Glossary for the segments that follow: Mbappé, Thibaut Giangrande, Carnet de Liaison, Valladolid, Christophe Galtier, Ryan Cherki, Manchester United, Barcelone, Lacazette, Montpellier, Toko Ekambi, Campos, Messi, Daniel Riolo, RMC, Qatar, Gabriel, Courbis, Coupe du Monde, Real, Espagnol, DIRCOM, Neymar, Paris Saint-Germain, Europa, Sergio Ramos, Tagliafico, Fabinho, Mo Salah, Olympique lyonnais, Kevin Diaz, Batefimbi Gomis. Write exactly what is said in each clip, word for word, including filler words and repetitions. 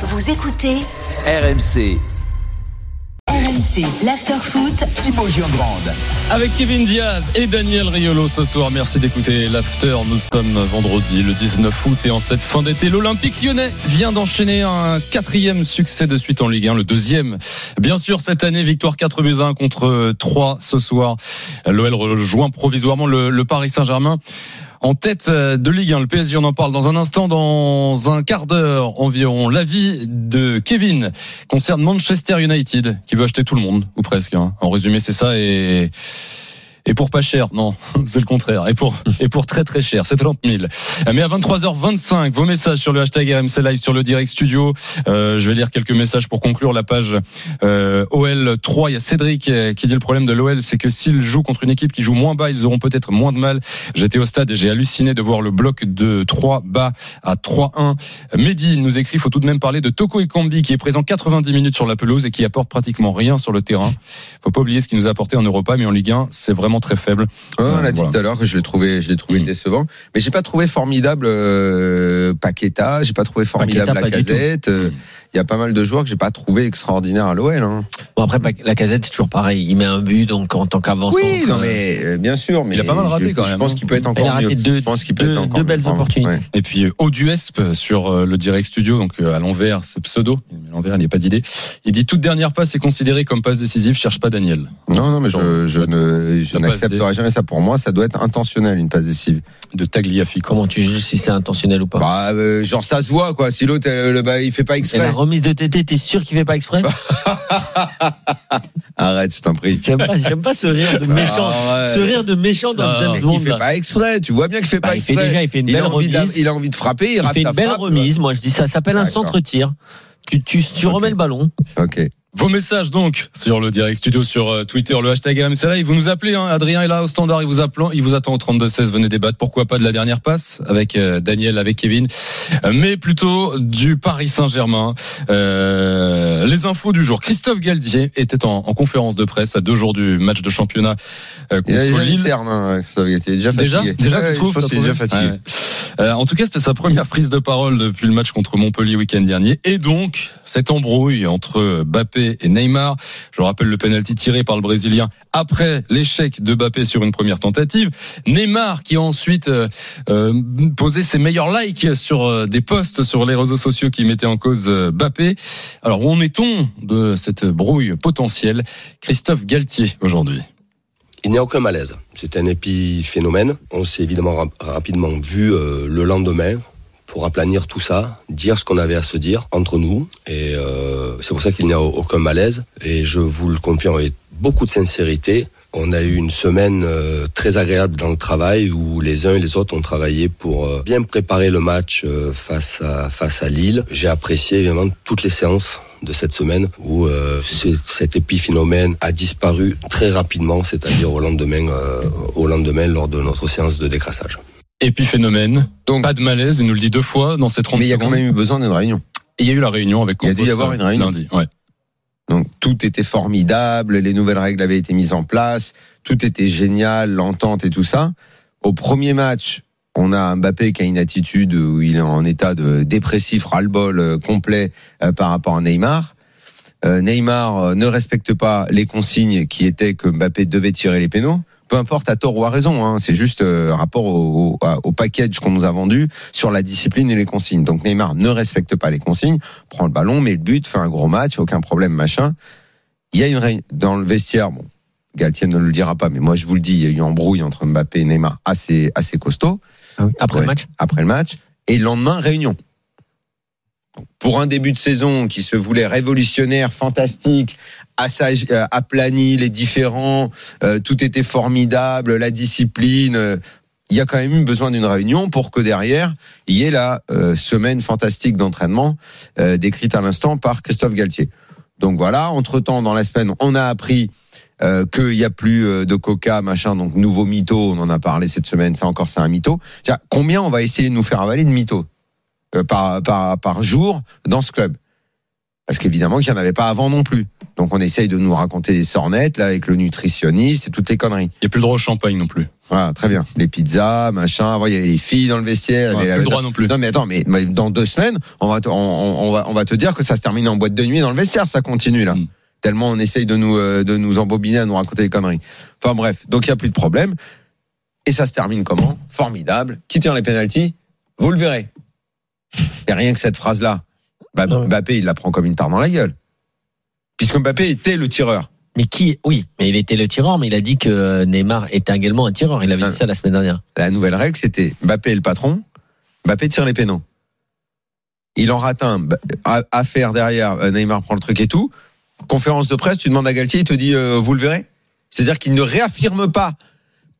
Vous écoutez R M C. R M C, l'Afterfoot, Thibaut Giangrande. Avec Kevin Diaz et Daniel Riolo ce soir. Merci d'écouter l'After. Nous sommes vendredi le dix-neuf août et en cette fin d'été, l'Olympique lyonnais vient d'enchaîner un quatrième succès de suite en Ligue un, le deuxième. Bien sûr, cette année, victoire quatre buts à un contre trois ce soir. L'O L rejoint provisoirement le, le Paris Saint-Germain. En tête de Ligue un, le P S G, on en parle dans un instant, dans un quart d'heure environ. L'avis de Kevin concerne Manchester United, qui veut acheter tout le monde, ou presque. Hein. En résumé, c'est ça, et, et pour pas cher, non, c'est le contraire, et pour, et pour très très cher, c'est trente mille. Mais à vingt-trois heures vingt-cinq, vos messages sur le hashtag R M C Live, sur le Direct Studio. Euh, je vais lire quelques messages pour conclure la page euh, O L trois. Il y a Cédric qui dit le problème de l'O L, c'est que s'ils jouent contre une équipe qui joue moins bas, ils auront peut-être moins de mal. J'étais au stade et j'ai halluciné de voir le bloc de trois bas à trois un. Mehdi nous écrit, il faut tout de même parler de Toko Ekambi, qui est présent quatre-vingt-dix minutes sur la pelouse et qui apporte pratiquement rien sur le terrain. Faut pas oublier ce qu'il nous a apporté en Europa, mais en Ligue un, c'est vraiment très faible. Ah, on a dit voilà. tout à l'heure que je l'ai trouvé, je l'ai trouvé mmh. décevant. Mais j'ai pas trouvé formidable euh, Paqueta, j'ai pas trouvé formidable Lacazette. Il euh, mmh. y a pas mal de joueurs que j'ai pas trouvé extraordinaires à l'O L. Hein. Bon après Lacazette c'est toujours pareil, il met un but donc en tant qu'avant centre. Oui, non mais euh, bien sûr, mais il a pas mal raté je, quand même. Je pense qu'il peut être encore mieux. Deux, je pense qu'il peut deux, être encore deux belles mieux, opportunités. Ouais. Et puis Auduesp sur le Direct Studio, donc à l'envers, c'est pseudo. Mais l'envers, il n'y a pas d'idée. Il dit toute dernière passe est considérée comme passe décisive. Cherche pas Daniel. Non non mais je, je ne je n'accepterai jamais ça pour moi. Ça doit être intentionnel, une passe décisive. De Tagliafico. Comment tu juges si c'est intentionnel ou pas? Bah, euh, genre, ça se voit, quoi. Si l'autre, elle, le, bah, il fait pas exprès. Et la remise de Tété, t'es sûr qu'il fait pas exprès? Arrête, je t'en prie. J'aime pas, j'aime pas ce rire de méchant. Ah ouais. Ce rire de méchant dans ah, James Bond. Il fait là. Pas exprès. Tu vois bien qu'il fait bah, pas il exprès. Fait déjà, il fait une il belle remise. Il a envie de frapper, il, il rate fait une belle frappe, remise. Quoi. Moi, je dis ça, ça s'appelle D'accord. un centre-tir. Tu, tu, tu okay. remets le ballon. Ok. Vos messages donc sur le Direct Studio, sur Twitter, le hashtag R M C Live. Vous nous appelez, hein. Adrien est là au standard, il vous appelle, il vous attend au trente-deux seize. Venez débattre, pourquoi pas de la dernière passe avec Daniel, avec Kevin, mais plutôt du Paris Saint-Germain. Euh, les infos du jour. Christophe Galtier était en, en conférence de presse à deux jours du match de championnat contre il a déjà Lille. Cernes, hein, Christophe Galtier. Déjà, déjà, déjà, ouais, tu trouves, je déjà fatigué. Ouais. Euh, en tout cas, c'était sa première prise de parole depuis le match contre Montpellier week-end dernier, et donc cette embrouille entre Mbappé et Neymar. Je rappelle le penalty tiré par le Brésilien après l'échec de Mbappé sur une première tentative. Neymar qui a ensuite euh, euh, posé ses meilleurs likes sur euh, des posts sur les réseaux sociaux qui mettaient en cause euh, Mbappé. Alors où en est-on de cette brouille potentielle? Christophe Galtier aujourd'hui. Il n'y a aucun malaise. C'est un épiphénomène. On s'est évidemment rap- rapidement vu euh, le lendemain. Pour aplanir tout ça, dire ce qu'on avait à se dire entre nous. Et euh, c'est pour ça qu'il n'y a aucun malaise. Et je vous le confirme avec beaucoup de sincérité, on a eu une semaine euh, très agréable dans le travail où les uns et les autres ont travaillé pour euh, bien préparer le match euh, face à, face à Lille. J'ai apprécié évidemment toutes les séances de cette semaine où euh, c'est, cet épiphénomène a disparu très rapidement, c'est-à-dire au lendemain, euh, au lendemain lors de notre séance de décrassage. Épiphénomène, donc pas de malaise, il nous le dit deux fois dans ces trente secondes. Mais il y a quand même eu besoin d'une réunion. Et il y a eu la réunion avec Campos. Il y a dû y avoir une réunion. Lundi, ouais. Donc tout était formidable, les nouvelles règles avaient été mises en place, tout était génial, l'entente et tout ça. Au premier match, on a Mbappé qui a une attitude où il est en état de dépressif, ras-le-bol complet par rapport à Neymar. Neymar ne respecte pas les consignes qui étaient que Mbappé devait tirer les pénaux. Peu importe à tort ou à raison, hein, c'est juste euh, rapport au, au, au package qu'on nous a vendu sur la discipline et les consignes. Donc Neymar ne respecte pas les consignes, prend le ballon, met le but, fait un gros match, aucun problème, machin. Il y a une réunion dans le vestiaire, bon, Galtier ne le dira pas, mais moi je vous le dis, il y a eu une embrouille entre Mbappé et Neymar assez, assez costaud. Ah oui, après ouais, le match Après le match, et le lendemain, réunion. Pour un début de saison qui se voulait révolutionnaire, fantastique, assage, aplani, les différents, euh, tout était formidable, la discipline, euh, il y a quand même eu besoin d'une réunion pour que derrière, il y ait la euh, semaine fantastique d'entraînement euh, décrite à l'instant par Christophe Galtier. Donc voilà, entre-temps, dans la semaine, on a appris euh, qu'il n'y a plus euh, de coca, machin, donc nouveau mytho, on en a parlé cette semaine, ça encore c'est un mytho. C'est-à-dire, combien on va essayer de nous faire avaler de mythos ? Par, par, par jour dans ce club. Parce qu'évidemment qu'il n'y en avait pas avant non plus. Donc on essaye de nous raconter des sornettes là avec le nutritionniste et toutes les conneries. Il n'y a plus le droit au champagne non plus. Voilà, très bien. Les pizzas, machin. Avant, il y avait les filles dans le vestiaire. On n'a plus le droit non plus. Non mais attends, mais dans deux semaines, on va te, on, on va on va te dire que ça se termine en boîte de nuit dans le vestiaire, ça continue là. Mmh. Tellement on essaye de nous euh, de nous embobiner, à nous raconter des conneries. Enfin bref, donc il n'y a plus de problème. Et ça se termine comment ? Formidable. Qui tire les pénaltys ? Vous le verrez. Et rien que cette phrase là, Mbappé il la prend comme une tarte dans la gueule. Puisque Mbappé était le tireur. Mais qui ? Oui, mais il était le tireur, mais il a dit que Neymar était également un tireur. Il avait non. dit ça la semaine dernière. La nouvelle règle, c'était Mbappé est le patron, Mbappé tire les pénaux. Il en rate un, affaire derrière, Neymar prend le truc et tout. Conférence de presse, tu demandes à Galtier, il te dit euh, vous le verrez. C'est-à-dire qu'il ne réaffirme pas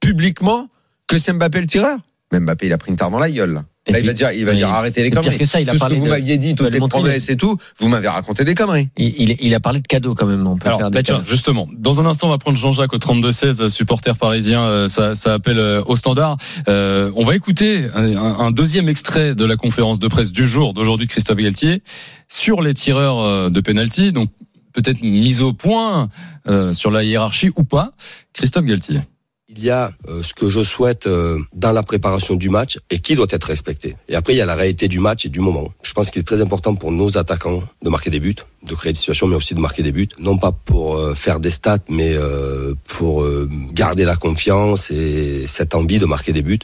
publiquement que c'est Mbappé le tireur. Mais Mbappé, il a pris une tarte dans la gueule, là. Là, puis, il va dire, il va dire, arrêtez les conneries. Que ça, il a tout parlé ce que vous de, m'aviez dit, toutes les promesses et tout, vous m'avez raconté des conneries. Il, il, il a parlé de cadeaux quand même. On peut alors, faire bah tiens, justement, dans un instant, on va prendre Jean-Jacques au trente-deux seize, supporter parisien, ça, ça appelle au standard. Euh, on va écouter un, un deuxième extrait de la conférence de presse du jour d'aujourd'hui de Christophe Galtier sur les tireurs de pénalty. Donc, peut-être mise au point euh, sur la hiérarchie ou pas. Christophe Galtier. Il y a euh, ce que je souhaite euh, dans la préparation du match et qui doit être respecté. Et après, il y a la réalité du match et du moment. Je pense qu'il est très important pour nos attaquants de marquer des buts, de créer des situations, mais aussi de marquer des buts. Non pas pour euh, faire des stats, mais euh, pour euh, garder la confiance et cette envie de marquer des buts.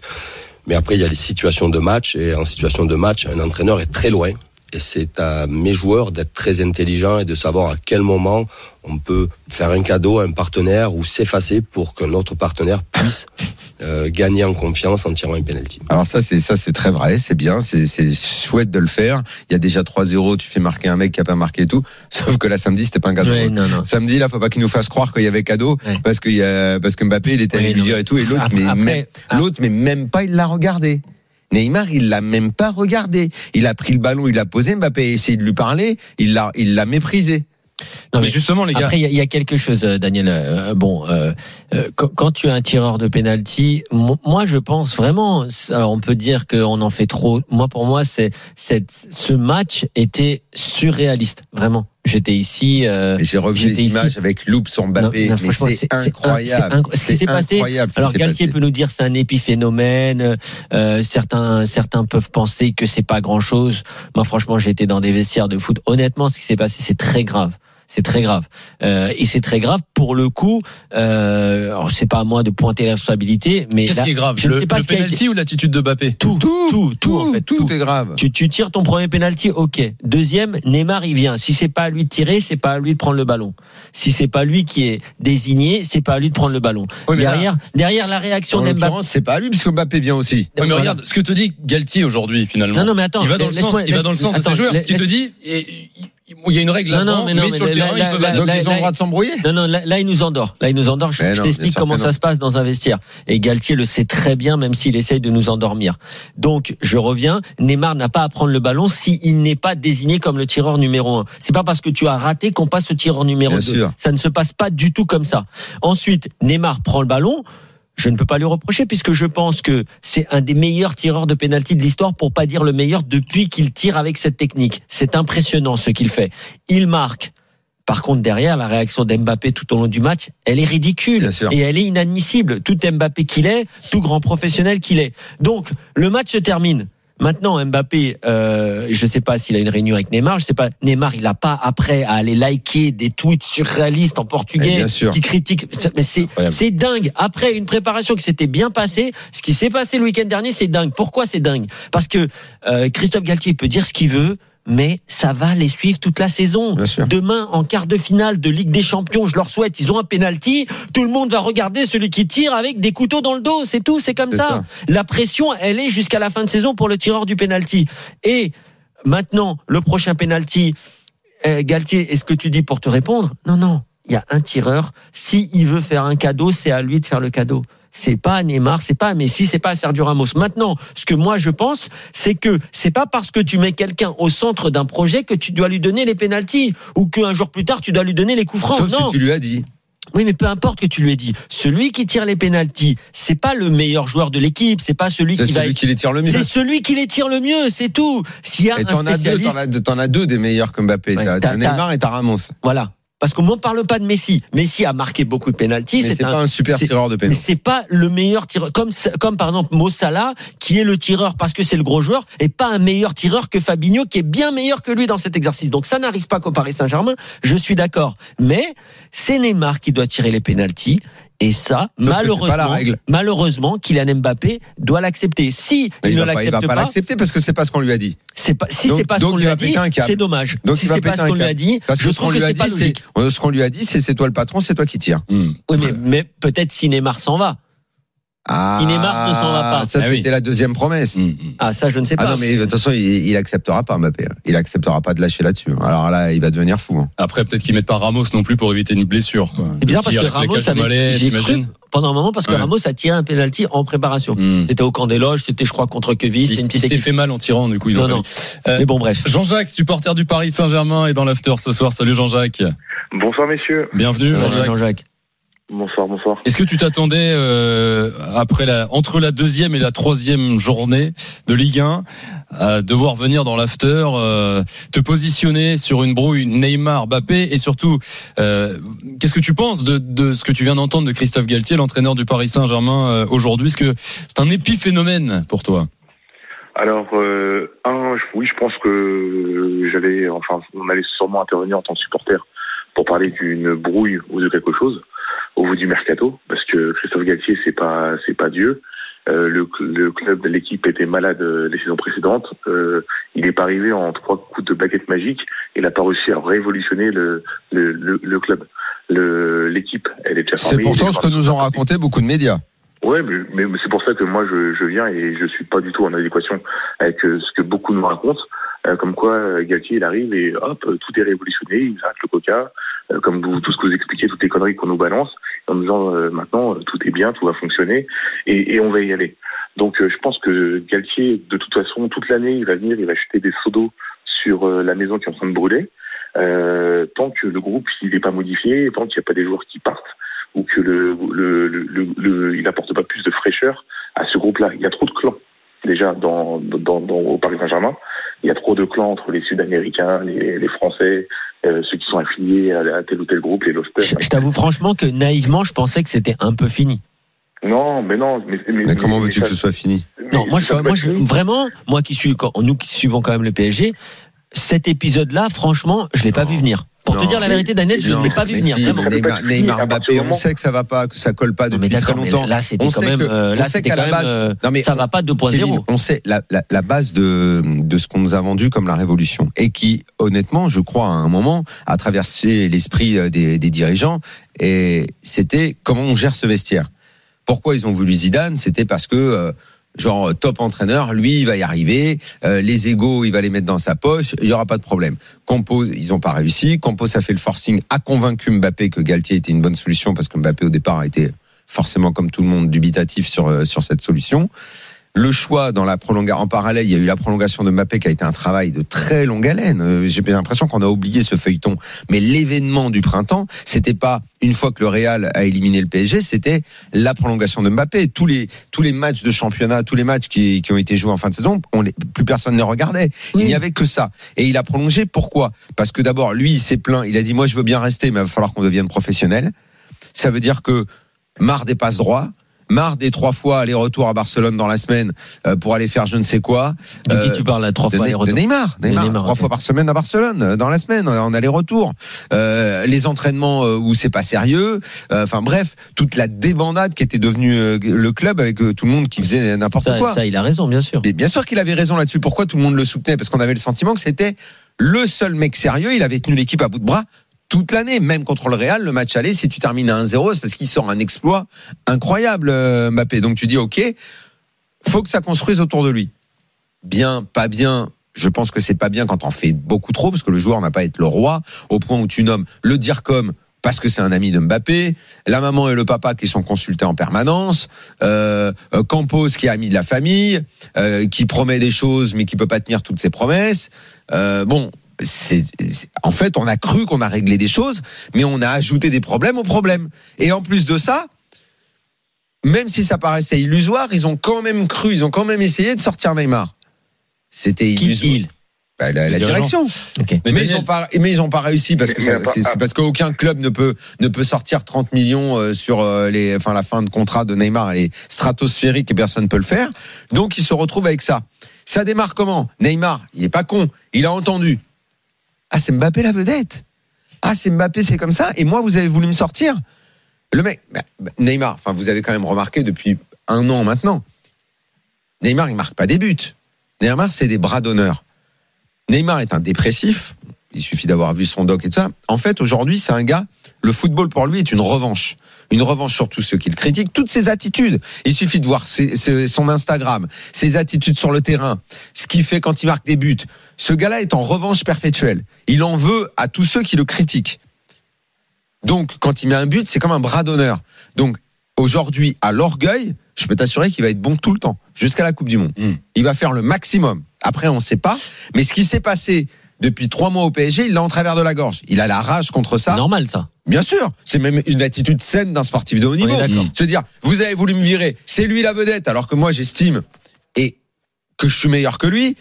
Mais après, il y a les situations de match. Et en situation de match, un entraîneur est très loin. Et c'est à mes joueurs d'être très intelligents et de savoir à quel moment on peut faire un cadeau à un partenaire ou s'effacer pour qu'un autre partenaire puisse euh, gagner en confiance en tirant un penalty. Alors ça c'est, ça, c'est très vrai, c'est bien, c'est, c'est chouette de le faire. Il y a déjà trois zéro, tu fais marquer un mec qui n'a pas marqué et tout. Sauf que là, samedi, c'était pas un cadeau. Oui, non, non. Samedi, là, faut pas qu'il nous fasse croire qu'il y avait cadeau oui. parce, que y a, parce que Mbappé, il était allé oui, lui dire et tout. Et l'autre, après, mais, après, même, ah. l'autre, mais même pas, il l'a regardé. Neymar, il l'a même pas regardé. Il a pris le ballon, il l'a posé, Mbappé a essayé de lui parler, il l'a, il l'a méprisé. Non mais, mais justement, les gars. Après, il y, y a quelque chose, Daniel. Euh, bon, euh, euh, quand, quand tu es un tireur de penalty, m- moi, je pense vraiment. Alors, on peut dire qu'on en fait trop. Moi, pour moi, c'est, c'est ce match était surréaliste, vraiment. J'étais ici. Euh, j'ai revu les images ici. Avec Loup sur Mbappé. Non, non, mais c'est, c'est incroyable. C'est, c'est, c'est, c'est, c'est passé. Incroyable, alors Galtier passé. Peut nous dire c'est un épiphénomène. Euh, certains, certains peuvent penser que c'est pas grand chose. Moi, franchement, j'étais dans des vestiaires de foot. Honnêtement, ce qui s'est passé, c'est très grave. C'est très grave. Euh, et c'est très grave pour le coup. Euh, alors c'est pas à moi de pointer la responsabilité, mais qu'est-ce là, qui est grave ? Je le, ne sais pas le ce penalty qui a... ou l'attitude de Mbappé ? Tout, tout, tout, tout, tout en fait. Tout, tout est grave. Tu, tu tires ton premier penalty, ok. Deuxième, Neymar il vient. Si c'est pas à lui de tirer, c'est pas à lui de prendre le ballon. Si c'est pas lui qui est désigné, c'est pas à lui de prendre le ballon. Oui, derrière, là, derrière la réaction d'Mbappé, c'est pas à lui puisque Mbappé vient aussi. Oui, mais voilà. Regarde, ce que te dit Galtier aujourd'hui finalement. Non, non, mais attends. Il va dans le sens, il va dans le sens de ses joueurs. Ce qu'il te dit. Il y a une règle là. Non, non, mais non, mais sur le terrain, ils peuvent donc ils ont le droit de s'embrouiller. Non, non, là, là ils nous endort. Là ils nous endort. Je, je non, t'explique comment ça se passe dans un vestiaire. Et Galtier le sait très bien, même s'il essaye de nous endormir. Donc je reviens. Neymar n'a pas à prendre le ballon s'il n'est pas désigné comme le tireur numéro un. C'est pas parce que tu as raté qu'on passe au tireur numéro deux. Ça ne se passe pas du tout comme ça. Ensuite, Neymar prend le ballon. Je ne peux pas lui reprocher puisque je pense que c'est un des meilleurs tireurs de pénalty de l'histoire pour pas dire le meilleur depuis qu'il tire avec cette technique. C'est impressionnant ce qu'il fait. Il marque. Par contre, derrière, la réaction d'Mbappé tout au long du match, elle est ridicule et elle est inadmissible. Tout Mbappé qu'il est, tout grand professionnel qu'il est. Donc, le match se termine. Maintenant, Mbappé, euh, je ne sais pas s'il a une réunion avec Neymar. Je sais pas. Neymar, il n'a pas après à aller liker des tweets surréalistes en portugais qui critiquent. Mais c'est, c'est dingue. Après une préparation qui s'était bien passée, ce qui s'est passé le week-end dernier, c'est dingue. Pourquoi c'est dingue ? Parce que euh, Christophe Galtier peut dire ce qu'il veut. Mais ça va les suivre toute la saison. Demain, en quart de finale de Ligue des Champions, je leur souhaite, ils ont un pénalty. Tout le monde va regarder celui qui tire avec des couteaux dans le dos. C'est tout, c'est comme c'est ça. ça. La pression, elle est jusqu'à la fin de saison pour le tireur du pénalty. Et maintenant, le prochain pénalty, euh, Galtier, est-ce que tu dis pour te répondre ? Non, non, il y a un tireur. S'il veut faire un cadeau, c'est à lui de faire le cadeau. C'est pas à Neymar, c'est pas à Messi, c'est pas à Sergio Ramos. Maintenant, ce que moi je pense, c'est que c'est pas parce que tu mets quelqu'un au centre d'un projet que tu dois lui donner les pénaltys ou qu'un jour plus tard tu dois lui donner les coups francs. Sauf non. Si tu lui as dit. Oui, mais peu importe que tu lui aies dit. Celui qui tire les pénaltys, c'est pas le meilleur joueur de l'équipe, c'est pas celui c'est qui celui va. Qui les tire le mieux. C'est celui qui les tire le mieux, c'est tout. S'il y a et un t'en spécialiste, as deux, t'en as deux des meilleurs comme Mbappé, ouais, t'as, t'as Neymar t'as... et t'as Ramos. Voilà. Parce qu'on ne parle pas de Messi. Messi a marqué beaucoup de pénaltys. Mais c'est, c'est un, pas un super c'est, tireur de pénalty. Mais c'est pas le meilleur tireur. Comme, comme par exemple Mo Salah, qui est le tireur parce que c'est le gros joueur, et pas un meilleur tireur que Fabinho, qui est bien meilleur que lui dans cet exercice. Donc ça n'arrive pas qu'au Paris Saint-Germain. Je suis d'accord. Mais c'est Neymar qui doit tirer les pénaltys. Et ça, Sauf malheureusement, malheureusement, Kylian Mbappé doit l'accepter. Si il, il ne l'accepte pas, il va pas l'accepter parce que c'est pas ce qu'on lui a dit. C'est pas, si donc, c'est pas ce qu'on lui a dit, c'est dommage. Donc si c'est pas ce qu'on lui a dit, je trouve que c'est pas logique. Ce qu'on lui a dit, c'est c'est toi le patron, c'est toi qui tires. Mmh. Oui, mais, mais peut-être si Neymar s'en va. Ah, Neymar ne s'en va pas. Ça, ah c'était oui. la deuxième promesse. Mmh. Ah, ça, je ne sais pas. Ah non, mais de toute façon, il, il acceptera pas, Mbappé. Il acceptera pas de lâcher là-dessus. Alors là, il va devenir fou. Hein. Après, peut-être qu'ils mettent pas Ramos non plus pour éviter une blessure. Quoi. C'est bizarre parce que Ramos, avait, malais, j'ai cru pendant un moment parce que ouais. Ramos a tiré un penalty en préparation. Mmh. C'était au camp des loges, c'était, je crois, contre Quevilly. C'était il, une petite. Il s'était fait mal en tirant, du coup. Ils non, non. Euh, mais bon, bref. Jean-Jacques, supporter du Paris Saint-Germain, est dans l'after ce soir. Salut, Jean-Jacques. Bonsoir, messieurs. Bienvenue, Jean-Jacques. Bonsoir, bonsoir. Est-ce que tu t'attendais euh, après la, entre la deuxième et la troisième journée de Ligue un à devoir venir dans l'after, euh, te positionner sur une brouille Neymar, Mbappé et surtout, euh, qu'est-ce que tu penses de, de ce que tu viens d'entendre de Christophe Galtier, l'entraîneur du Paris Saint-Germain euh, aujourd'hui ? Est-ce que c'est un épiphénomène pour toi ? Alors, euh, un, oui, je pense que j'allais, enfin, on allait sûrement intervenir en tant que supporter pour parler d'une brouille ou de quelque chose. Au bout du mercato, parce que Christophe Galtier, c'est pas, c'est pas Dieu. Euh, le, le club, l'équipe était malade les saisons précédentes. Euh, il est pas arrivé en trois coups de baguette magique. Il a pas réussi à révolutionner le, le, le, le club. Le, l'équipe, elle est déjà formée. C'est pourtant ce que nous ont raconté beaucoup de médias. Ouais, mais, mais c'est pour ça que moi je, je viens et je suis pas du tout en adéquation avec ce que beaucoup nous racontent. Euh, comme quoi Galtier il arrive et hop, tout est révolutionné, il arrête le coca. Euh, comme vous, tout ce que vous expliquez, toutes les conneries qu'on nous balance, en nous disant euh, maintenant tout est bien, tout va fonctionner et, et on va y aller. Donc euh, je pense que Galtier, de toute façon, toute l'année, il va venir, il va jeter des seaux d'eau sur euh, la maison qui est en train de brûler. Euh, tant que le groupe il n'est pas modifié, tant qu'il n'y a pas des joueurs qui partent, ou que le, le, le, le, le, il n'apporte pas plus de fraîcheur à ce groupe-là. Il y a trop de clans, déjà, dans, dans, dans, au Paris Saint-Germain. Il y a trop de clans entre les Sud-Américains, les, les Français, euh, ceux qui sont affiliés à, à tel ou tel groupe, les Lofsters. Je, je t'avoue franchement que, naïvement, je pensais que c'était un peu fini. Non, mais non. Mais, mais, mais comment mais, veux-tu mais ça, que ce soit fini ? Non, mais, moi, je, moi je, vraiment, moi qui suis, quand, nous qui suivons quand même le P S G, cet épisode-là, franchement, je ne l'ai non. pas vu venir. Pour non, te dire la vérité, Daniel, je ne l'ai pas vu venir. Si, vraiment. Neymar, Neymar, Mbappé, on sait que ça va pas, que ça colle pas depuis très longtemps. Là, c'était on quand même, que, là, on sait qu'à la base, euh, non mais ça on, va pas deux point zéro. On sait la, la, la base de, de ce qu'on nous a vendu comme la révolution et qui, honnêtement, je crois, à un moment, a traversé l'esprit des, des dirigeants et c'était comment on gère ce vestiaire. Pourquoi ils ont voulu Zidane ? C'était parce que, euh, genre top entraîneur, lui il va y arriver, euh, les égos il va les mettre dans sa poche, il y aura pas de problème. Campos, ils ont pas réussi, Campos a fait le forcing, a convaincu Mbappé que Galtier était une bonne solution parce que Mbappé au départ a été forcément comme tout le monde dubitatif sur euh, sur cette solution. Le choix dans la prolongation, en parallèle, il y a eu la prolongation de Mbappé qui a été un travail de très longue haleine. J'ai l'impression qu'on a oublié ce feuilleton. Mais l'événement du printemps, c'était pas une fois que le Real a éliminé le P S G, c'était la prolongation de Mbappé. Tous les, tous les matchs de championnat, tous les matchs qui, qui ont été joués en fin de saison, on les, plus personne ne regardait. Oui. Il n'y avait que ça. Et il a prolongé. Pourquoi? Parce que d'abord, lui, il s'est plaint. Il a dit, moi, je veux bien rester, mais il va falloir qu'on devienne professionnel. Ça veut dire que marre des passes droits. Marre des trois fois aller-retour à Barcelone dans la semaine pour aller faire je ne sais quoi. De qui euh, tu parles là, trois fois aller-retour ? De Neymar, Neymar, Neymar trois okay. fois par semaine à Barcelone dans la semaine en aller-retour. Euh, les entraînements où c'est pas sérieux. Enfin euh, bref, toute la débandade qui était devenue le club avec tout le monde qui faisait n'importe ça, quoi. Ça, il a raison, bien sûr. Mais bien sûr qu'il avait raison là-dessus. Pourquoi tout le monde le soutenait ? Parce qu'on avait le sentiment que c'était le seul mec sérieux. Il avait tenu l'équipe à bout de bras. Toute l'année, même contre le Real, le match aller, si tu termines à un zéro, c'est parce qu'il sort un exploit incroyable, Mbappé. Donc tu dis, ok, faut que ça construise autour de lui. Bien, pas bien. Je pense que c'est pas bien quand on fait beaucoup trop, parce que le joueur n'a pas à être le roi, au point où tu nommes le DIRCOM parce que c'est un ami de Mbappé, la maman et le papa qui sont consultés en permanence, euh, Campos qui est ami de la famille, euh, qui promet des choses mais qui peut pas tenir toutes ses promesses. Euh, bon, c'est, c'est, en fait, on a cru qu'on a réglé des choses, mais on a ajouté des problèmes aux problèmes. Et en plus de ça, même si ça paraissait illusoire, ils ont quand même cru, ils ont quand même essayé de sortir Neymar. C'était illusoire. Bah, la, la direction. Okay. Mais, mais, mais, ils ont pas, mais ils n'ont pas réussi parce que ça, c'est, c'est parce qu'aucun club ne peut ne peut sortir trente millions sur les, enfin la fin de contrat de Neymar, elle est stratosphérique et personne ne peut le faire. Donc ils se retrouvent avec ça. Ça démarre comment ? Neymar, il est pas con, il a entendu. Ah, c'est Mbappé la vedette. Ah, c'est Mbappé, c'est comme ça. Et moi, vous avez voulu me sortir. Le mec, bah, Neymar. Enfin, vous avez quand même remarqué depuis un an maintenant. Neymar, il marque pas des buts. Neymar, c'est des bras d'honneur. Neymar est un dépressif, il suffit d'avoir vu son doc et tout ça. En fait, aujourd'hui, c'est un gars, le football pour lui est une revanche. Une revanche sur tous ceux qui le critiquent, toutes ses attitudes. Il suffit de voir ses, ses, son Instagram, ses attitudes sur le terrain, ce qu'il fait quand il marque des buts. Ce gars-là est en revanche perpétuelle. Il en veut à tous ceux qui le critiquent. Donc, quand il met un but, c'est comme un bras d'honneur. Donc, aujourd'hui, à l'orgueil, je peux t'assurer qu'il va être bon tout le temps, jusqu'à la Coupe du Monde. Mmh. Il va faire le maximum. Après, on ne sait pas. Mais ce qui s'est passé depuis trois mois au P S G, il l'a en travers de la gorge. Il a la rage contre ça. C'est normal, ça. Bien sûr. C'est même une attitude saine d'un sportif de haut niveau. Mmh. Se dire, vous avez voulu me virer, c'est lui la vedette, alors que moi, j'estime et que je suis meilleur que lui.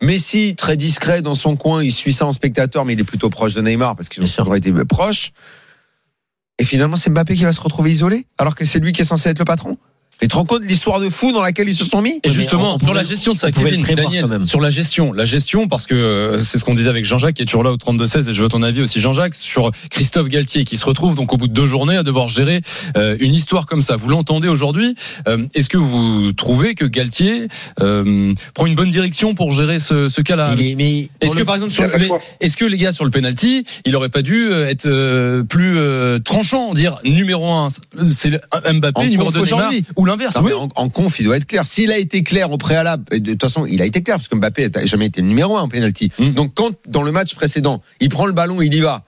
Messi, très discret dans son coin, il suit ça en spectateur, mais il est plutôt proche de Neymar, parce qu'ils ont toujours été proches. Et finalement, c'est Mbappé qui va se retrouver isolé, alors que c'est lui qui est censé être le patron. Et tu te rends compte de l'histoire de fou dans laquelle ils se sont mis ? Et justement, sur la gestion de ça, Kevin, Daniel, sur la gestion, la gestion, parce que c'est ce qu'on disait avec Jean-Jacques, qui est toujours là au trente-deux seize, et je veux ton avis aussi, Jean-Jacques, sur Christophe Galtier, qui se retrouve donc au bout de deux journées à devoir gérer euh, une histoire comme ça. Vous l'entendez aujourd'hui ? euh, Est-ce que vous trouvez que Galtier euh, prend une bonne direction pour gérer ce, ce cas-là ? Il est, mais est-ce que par exemple, sur le, les, est-ce que les gars sur le penalty, il aurait pas dû être euh, plus euh, tranchant, dire numéro un, c'est Mbappé, numéro deux, Neymar ? L'inverse. Non, oui. en, en conf, il doit être clair. S'il a été clair au préalable, de toute façon, il a été clair parce que Mbappé n'a jamais été le numéro un en pénalty. Mm. Donc, quand dans le match précédent, il prend le ballon, il y va.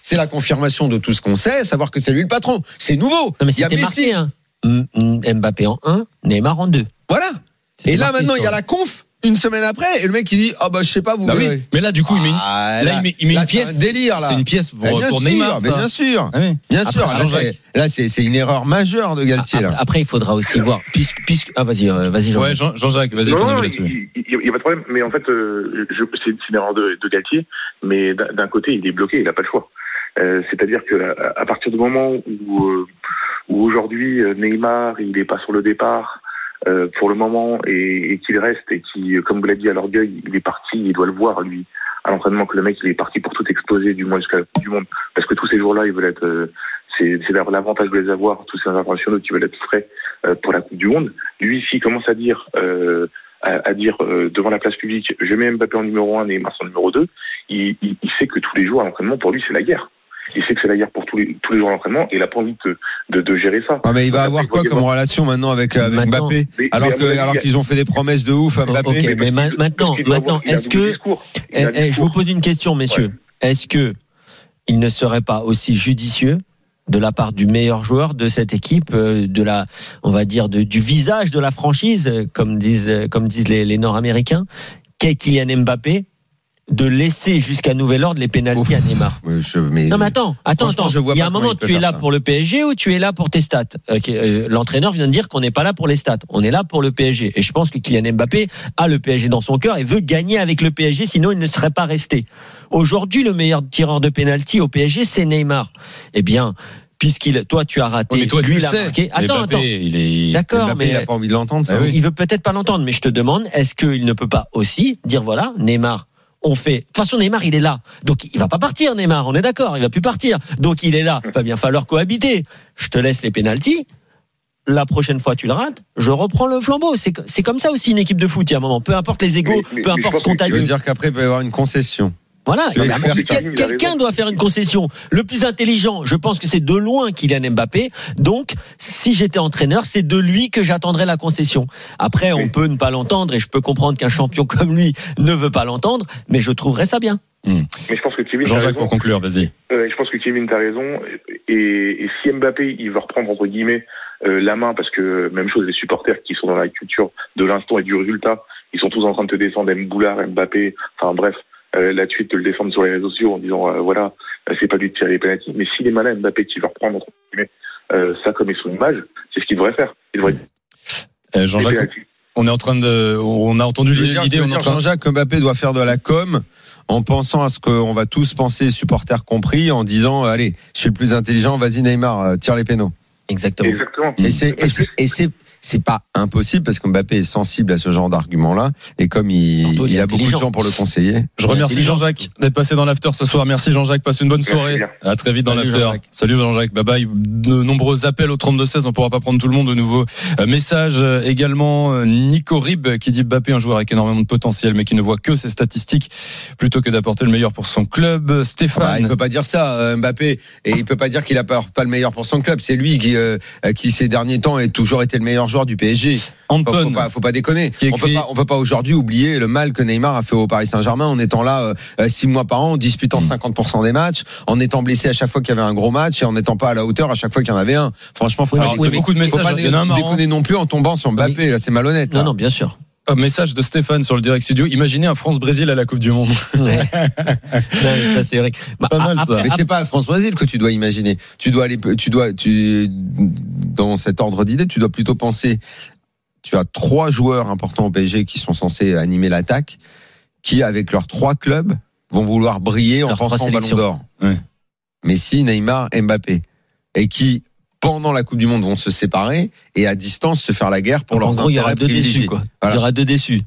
C'est la confirmation de tout ce qu'on sait, savoir que c'est lui le patron. C'est nouveau. Non, mais il y a Messi, marqué, hein. Mbappé en un, Neymar en deux. Voilà. C'était et là maintenant, il y a la conf. Une semaine après, et le mec il dit ah oh bah je sais pas vous. Bah oui. Mais là du coup il met une, ah, là, là il met, il met là, une pièce, c'est un délire là. C'est une pièce pour, pour sûr, Neymar. Ça. Bien sûr, ah oui. bien après, sûr. Là, c'est, là c'est, c'est une erreur majeure de Galtier. Après, là. après il faudra aussi voir. Puisque, puisque ah vas-y vas-y Jean-Jacques. Ouais, Jean- Jean-Jacques vas-y. Non, non, il n'y a pas de problème. Mais en fait euh, je, c'est une erreur de, de Galtier. Mais d'un, d'un côté il est bloqué, il n'a pas le choix. Euh, c'est-à-dire que à, à partir du moment où, euh, où aujourd'hui Neymar il n'est pas sur le départ. Euh, pour le moment et, et qu'il reste et qui, comme vous l'avez dit à l'orgueil, il est parti, il doit le voir lui à l'entraînement que le mec il est parti pour tout exploser du moins jusqu'à la Coupe du Monde parce que tous ces jours-là ils veulent être euh, c'est, c'est l'avantage de les avoir tous ces internationaux qui veulent être frais euh, pour la Coupe du Monde. Lui s'il commence à dire euh, à, à dire euh, devant la place publique je mets Mbappé en numéro un et Neymar en numéro deux, il, il, il sait que tous les jours à l'entraînement pour lui c'est la guerre. Il sait que c'est la guerre pour tous les, tous les jours à l'entraînement et il n'a pas envie de, de, de gérer ça. Ah mais il va avoir quoi comme relation maintenant avec, avec maintenant, Mbappé mais, alors, mais, que, mais, alors qu'ils ont fait des promesses de ouf à Mbappé. Okay, mais, mais, mais maintenant, maintenant avoir, est-ce que. Eh, eh, je vous pose une question, messieurs. Ouais. Est-ce que il ne serait pas aussi judicieux de la part du meilleur joueur de cette équipe, de la, on va dire, de, du visage de la franchise, comme disent, comme disent les, les Nord-Américains, qu'est Kylian Mbappé? De laisser jusqu'à nouvel ordre les pénaltys à Neymar. Je, mais non mais attends, attends, attends. Il y a un moment, tu es là ça. Pour le P S G ou tu es là pour tes stats. Okay, euh, l'entraîneur vient de dire qu'on n'est pas là pour les stats, on est là pour le P S G. Et je pense que Kylian Mbappé a le P S G dans son cœur et veut gagner avec le P S G, sinon il ne serait pas resté. Aujourd'hui, le meilleur tireur de pénalty au P S G, c'est Neymar. Eh bien. Puisqu'il, toi, tu as raté, oui, toi, lui, il a marqué. Attends, Mbappé, attends. Il est... D'accord, Mbappé, mais il n'a pas envie de l'entendre. Ça. Ah oui. Il veut peut-être pas l'entendre, mais je te demande, est-ce qu'il ne peut pas aussi dire voilà, Neymar. On fait. De toute façon, Neymar, il est là. Donc, il va pas partir, Neymar. On est d'accord. Il va plus partir. Donc, il est là. Il va bien falloir cohabiter. Je te laisse les pénaltys. La prochaine fois, tu le rates. Je reprends le flambeau. C'est, c'est comme ça aussi une équipe de foot. Il y a un moment. Peu importe les égos, mais, mais, peu importe ce qu'on t'a dit. Je veux dire qu'après, il peut y avoir une concession. Voilà. Non, mais mais quel, quelqu'un doit faire une concession. Le plus intelligent, je pense que c'est de loin Kylian Mbappé. Donc, si j'étais entraîneur, c'est de lui que j'attendrais la concession. Après, oui. On peut ne pas l'entendre et je peux comprendre qu'un champion comme lui ne veut pas l'entendre, mais je trouverais ça bien. Mmh. Mais je pense que Kevin, Jean-Jacques, pour conclure, vas-y. Euh, je pense que Kevin, t'as raison. Et, et si Mbappé, il va reprendre, entre guillemets, euh, la main, parce que, même chose, les supporters qui sont dans la culture de l'instant et du résultat, ils sont tous en train de te descendre, Mboulard, Mbappé, enfin bref. euh, là-dessus de le défendre sur les réseaux sociaux en disant euh, voilà, c'est pas lui de tirer les pénaltys. Mais s'il est malin, Mbappé qui veut reprendre entre guillemets euh, ça comme son image, c'est ce qu'il devrait faire. Il devrait. Euh, Jean-Jacques, on est en train de, on a entendu dire, l'idée. On dire train... Jean-Jacques, Mbappé doit faire de la com en pensant à ce qu'on va tous penser, supporters compris, en disant allez, je suis le plus intelligent, vas-y Neymar, tire les pénaux. Exactement. Exactement. Et c'est, et c'est, et c'est, c'est pas impossible parce que Mbappé est sensible à ce genre d'argument-là et comme il, Anto, il, il a beaucoup de gens pour le conseiller. Je remercie Jean-Jacques d'être passé dans l'after ce soir. Merci Jean-Jacques, passe une bonne soirée. Merci. À très vite dans Salut l'after. Jean-Jacques. Salut Jean-Jacques. Bye bye. De nombreux appels au trente-deux seize, on pourra pas prendre tout le monde de nouveau. Message également Nico Rib qui dit Mbappé un joueur avec énormément de potentiel mais qui ne voit que ses statistiques plutôt que d'apporter le meilleur pour son club. Stéphane, ah bah, il peut pas dire ça Mbappé et il peut pas dire qu'il apporte pas le meilleur pour son club, c'est lui qui euh, qui ces derniers temps a toujours été le meilleur joueur du P S G. Anton, faut, faut, pas, faut pas déconner. Écrit... On peut pas, on peut pas aujourd'hui oublier le mal que Neymar a fait au Paris Saint-Germain en étant là euh, six mois par an, en disputant mmh. cinquante pour cent des matchs, en étant blessé à chaque fois qu'il y avait un gros match et en n'étant pas à la hauteur à chaque fois qu'il y en avait un. Franchement, faut oui, pas, oui, mais, beaucoup de messages, faut pas dé- déconner non plus en tombant sur Mbappé. Oui. Là, c'est malhonnête. Non, là. non, bien sûr. Un message de Stéphane sur le Direct Studio. Imaginez un France-Brésil à la Coupe du Monde. Ouais. Non, ça c'est vrai. Bah, pas mal après, ça. Mais c'est pas France-Brésil que tu dois imaginer. Tu dois aller, tu dois, tu dans cet ordre d'idée, tu dois plutôt penser. Tu as trois joueurs importants au P S G qui sont censés animer l'attaque, qui avec leurs trois clubs vont vouloir briller leurs en pensant au Ballon d'Or. Ouais. Messi, Neymar, Mbappé, et qui pendant la Coupe du Monde vont se séparer et à distance se faire la guerre pour leurs intérêts. En gros, il y aura deux déçus, quoi. Voilà. Il y aura deux déçus.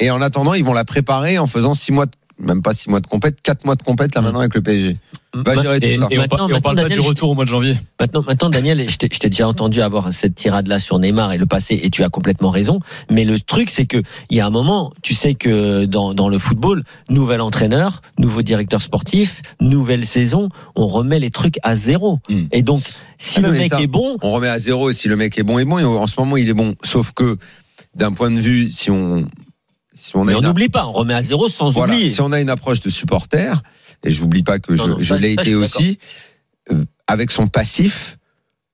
Et en attendant, ils vont la préparer en faisant six mois, de, même pas six mois de compète, quatre mois de compète là maintenant avec le P S G. Va bah, gérer et, tout ça. Et, et on, on parle Daniel, pas du retour au mois de janvier. Maintenant, maintenant Daniel, je t'ai, je t'ai déjà entendu avoir cette tirade là sur Neymar et le passé, et tu as complètement raison. Mais le truc, c'est que il y a un moment, tu sais que dans, dans le football, nouvel entraîneur, nouveau directeur sportif, nouvelle saison, on remet les trucs à zéro. Mmh. Et donc, si ah le non, mec ça, est bon, on remet à zéro. Et si le mec est bon, est bon. Et en ce moment, il est bon. Sauf que d'un point de vue, si on Si on mais on n'oublie pas, on remet à zéro sans voilà. oublier. Si on a une approche de supporter, et j'oublie pas que non, je, non, je ça, l'ai ça, été je aussi, euh, avec son passif,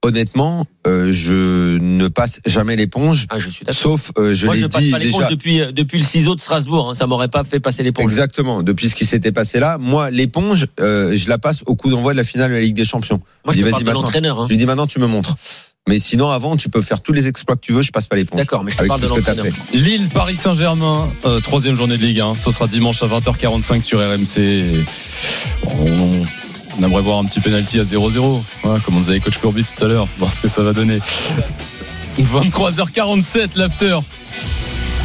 honnêtement, euh, je ne passe jamais l'éponge. Ah, je suis d'accord. Sauf, euh, je Moi, l'ai je passe dit pas l'éponge déjà depuis depuis le ciseau de Strasbourg. Hein, ça m'aurait pas fait passer l'éponge. Exactement. Depuis ce qui s'était passé là, moi, l'éponge, euh, je la passe au coup d'envoi de la finale de la Ligue des Champions. Moi, je, je dis, vas-y maintenant. Hein. Je lui dis maintenant, tu me montres. Mais sinon, avant, tu peux faire tous les exploits que tu veux, je passe pas l'éponge. D'accord, mais je parle de l'entraîneur. Lille, Paris Saint-Germain, euh, troisième journée de Ligue un. Ce sera dimanche à vingt heures quarante-cinq sur R M C. Bon, on aimerait voir un petit pénalty à zéro zéro, hein, comme on disait coach Courbis tout à l'heure, voir ce que ça va donner. vingt-trois heures quarante-sept, l'after.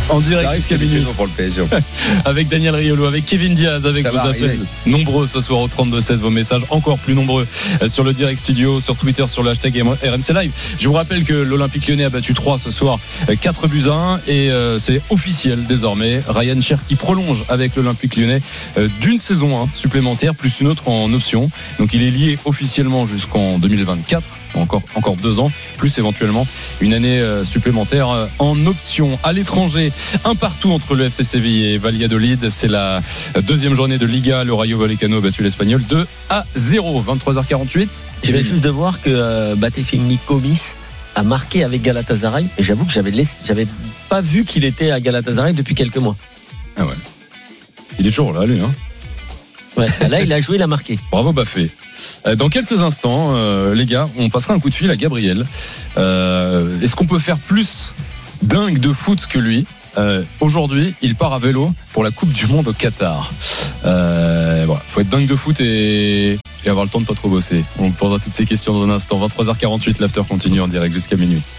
En direct jusqu'à minuit pour le P S G. Avec Daniel Riolo, avec Kevin Diaz, avec ça vos appels arriver. Nombreux ce soir au trente-deux seize, vos messages encore plus nombreux sur le Direct Studio, sur Twitter, sur le hashtag R M C Live. Je vous rappelle que l'Olympique lyonnais a battu trois ce soir, quatre buts à un, et c'est officiel désormais. Ryan Cherki prolonge avec l'Olympique lyonnais d'une saison supplémentaire plus une autre en option. Donc il est lié officiellement jusqu'en deux mille vingt-quatre. Encore, encore deux ans, plus éventuellement une année supplémentaire en option. À l'étranger, un partout entre le F C Séville et Valladolid. C'est la deuxième journée de Liga. Le Rayo Vallecano a battu l'Espagnol deux à zéro. vingt-trois heures quarante-huit. Je vais juste de voir que euh, Batefimbi Gomis a marqué avec Galatasaray. Et j'avoue que j'avais, laiss... j'avais pas vu qu'il était à Galatasaray depuis quelques mois. Ah ouais. Il est toujours là, lui, hein. Ouais, là, il a joué, il a marqué. Bravo, Baffé. Dans quelques instants, euh, les gars, on passera un coup de fil à Gabriel. Euh, est-ce qu'on peut faire plus dingue de foot que lui ? Euh, aujourd'hui, il part à vélo pour la Coupe du Monde au Qatar. Euh, voilà, faut être dingue de foot et, et avoir le temps de pas trop bosser. On posera toutes ces questions dans un instant. vingt-trois heures quarante-huit, l'after continue en direct jusqu'à minuit.